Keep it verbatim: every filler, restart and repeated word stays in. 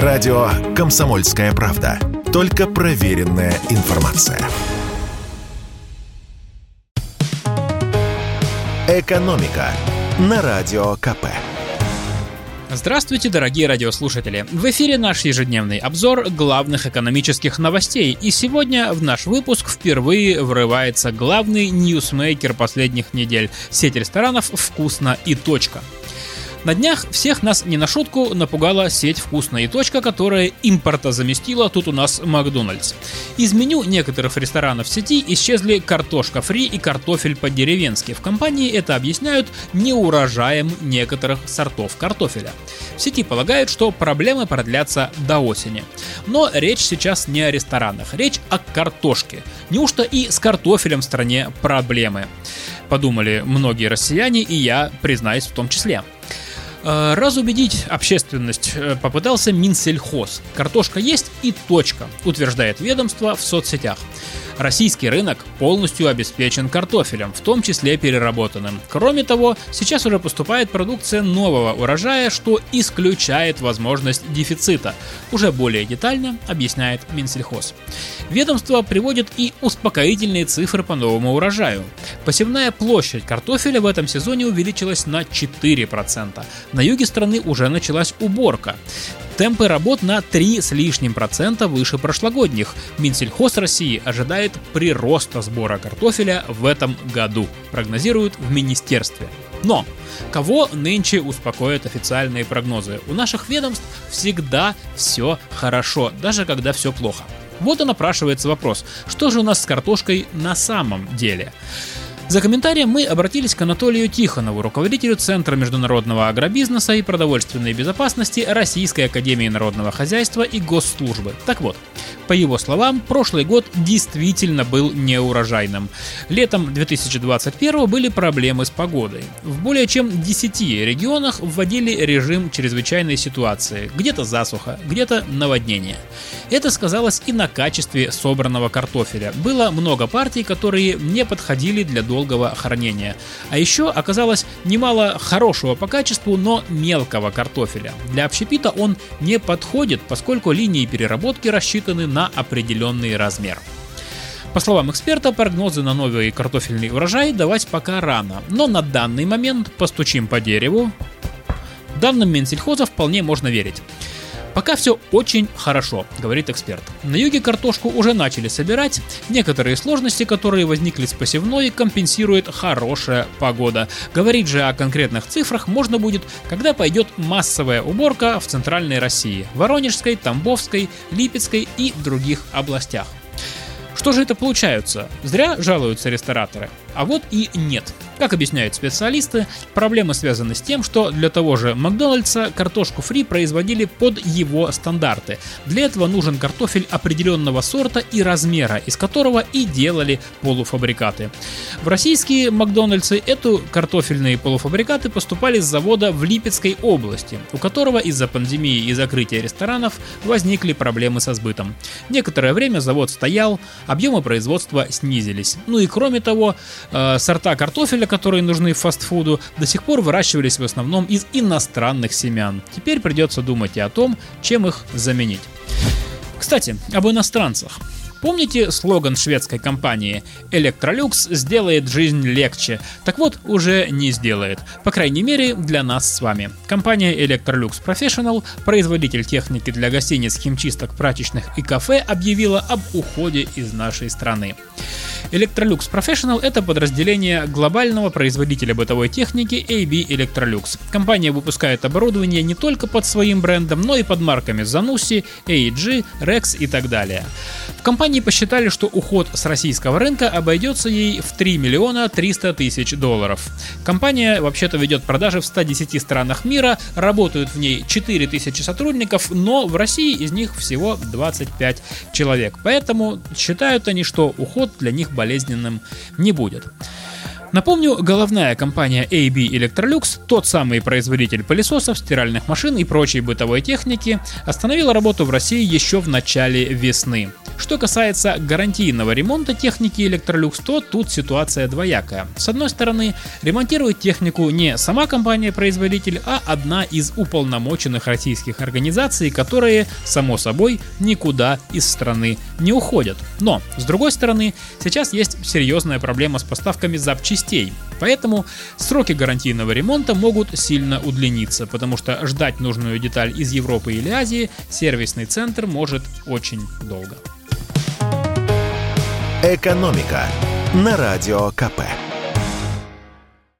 Радио «Комсомольская правда». Только проверенная информация. «Экономика» на Радио КП. Здравствуйте, дорогие радиослушатели! В эфире наш ежедневный обзор главных экономических новостей. И сегодня в наш выпуск впервые врывается главный ньюсмейкер последних недель – сеть ресторанов «Вкусно и точка». На днях всех нас не на шутку напугала сеть «Вкусно и точка», которая импортозаместила тут у нас Макдональдс. Из меню некоторых ресторанов сети исчезли картошка фри и картофель по-деревенски. В компании это объясняют неурожаем некоторых сортов картофеля. В сети полагают, что проблемы продлятся до осени. Но речь сейчас не о ресторанах, речь о картошке. Неужто и с картофелем в стране проблемы? Подумали многие россияне, и я, признаюсь, в том числе. Разубедить общественность попытался Минсельхоз. Картошка есть и точка, утверждает ведомство в соцсетях. Российский рынок полностью обеспечен картофелем, в том числе переработанным. Кроме того, сейчас уже поступает продукция нового урожая, что исключает возможность дефицита. Уже более детально объясняет Минсельхоз. Ведомство приводит и успокоительные цифры по новому урожаю. Посевная площадь картофеля в этом сезоне увеличилась на четыре процента. На юге страны уже началась уборка. Темпы работ на три с лишним процента выше прошлогодних. Минсельхоз России ожидает прироста сбора картофеля в этом году, прогнозируют в министерстве. Но кого нынче успокоят официальные прогнозы? У наших ведомств всегда все хорошо, даже когда все плохо. Вот и напрашивается вопрос, что же у нас с картошкой на самом деле? За комментарием мы обратились к Анатолию Тихонову, руководителю Центра международного агробизнеса и продовольственной безопасности Российской Академии народного хозяйства и госслужбы. Так вот, по его словам, прошлый год действительно был неурожайным. Летом две тысячи двадцать первого были проблемы с погодой. В более чем десяти регионах вводили режим чрезвычайной ситуации. Где-то засуха, где-то наводнение. Это сказалось и на качестве собранного картофеля. Было много партий, которые не подходили для долгого хранения. А еще оказалось немало хорошего по качеству, но мелкого картофеля. Для общепита он не подходит, поскольку линии переработки рассчитаны на определенный размер. По словам эксперта, прогнозы на новый картофельный урожай давать пока рано. Но на данный момент, постучим по дереву, данным Минсельхоза вполне можно верить. Пока все очень хорошо, говорит эксперт. На юге картошку уже начали собирать. Некоторые сложности, которые возникли с посевной, компенсирует хорошая погода. Говорить же о конкретных цифрах можно будет, когда пойдет массовая уборка в Центральной России, Воронежской, Тамбовской, Липецкой и других областях. Что же это получается? Зря жалуются рестораторы? А вот и нет. Как объясняют специалисты, проблемы связаны с тем, что для того же Макдональдса картошку фри производили под его стандарты. Для этого нужен картофель определенного сорта и размера, из которого и делали полуфабрикаты. В российские Макдональдсы эти картофельные полуфабрикаты поступали с завода в Липецкой области, у которого из-за пандемии и закрытия ресторанов возникли проблемы со сбытом. Некоторое время завод стоял, объемы производства снизились. Ну и кроме того, сорта картофеля, которые нужны фастфуду, до сих пор выращивались в основном из иностранных семян. Теперь придется думать и о том, чем их заменить. Кстати, об иностранцах. Помните слоган шведской компании «Electrolux сделает жизнь легче»? Так вот, уже не сделает. По крайней мере, для нас с вами. Компания Electrolux Professional, производитель техники для гостиниц, химчисток, прачечных и кафе, объявила об уходе из нашей страны. Electrolux Professional – это подразделение глобального производителя бытовой техники эй би Electrolux. Компания выпускает оборудование не только под своим брендом, но и под марками Zanussi, эй и джи, Rex и так далее. В компании посчитали, что уход с российского рынка обойдется ей в три миллиона триста тысяч долларов. Компания вообще-то ведет продажи в ста десяти странах мира, работают в ней четыре тысячи сотрудников, но в России из них всего двадцать пять человек. Поэтому считают они, что уход для них большой. Болезненным не будет. Напомню, головная компания эй би Electrolux, тот самый производитель пылесосов, стиральных машин и прочей бытовой техники, остановила работу в России еще в начале весны. Что касается гарантийного ремонта техники Electrolux, то тут ситуация двоякая. С одной стороны, ремонтирует технику не сама компания-производитель, а одна из уполномоченных российских организаций, которые, само собой, никуда из страны не уходят. Но, с другой стороны, сейчас есть серьезная проблема с поставками запчастей, поэтому сроки гарантийного ремонта могут сильно удлиниться, потому что ждать нужную деталь из Европы или Азии сервисный центр может очень долго. Экономика на радио КП.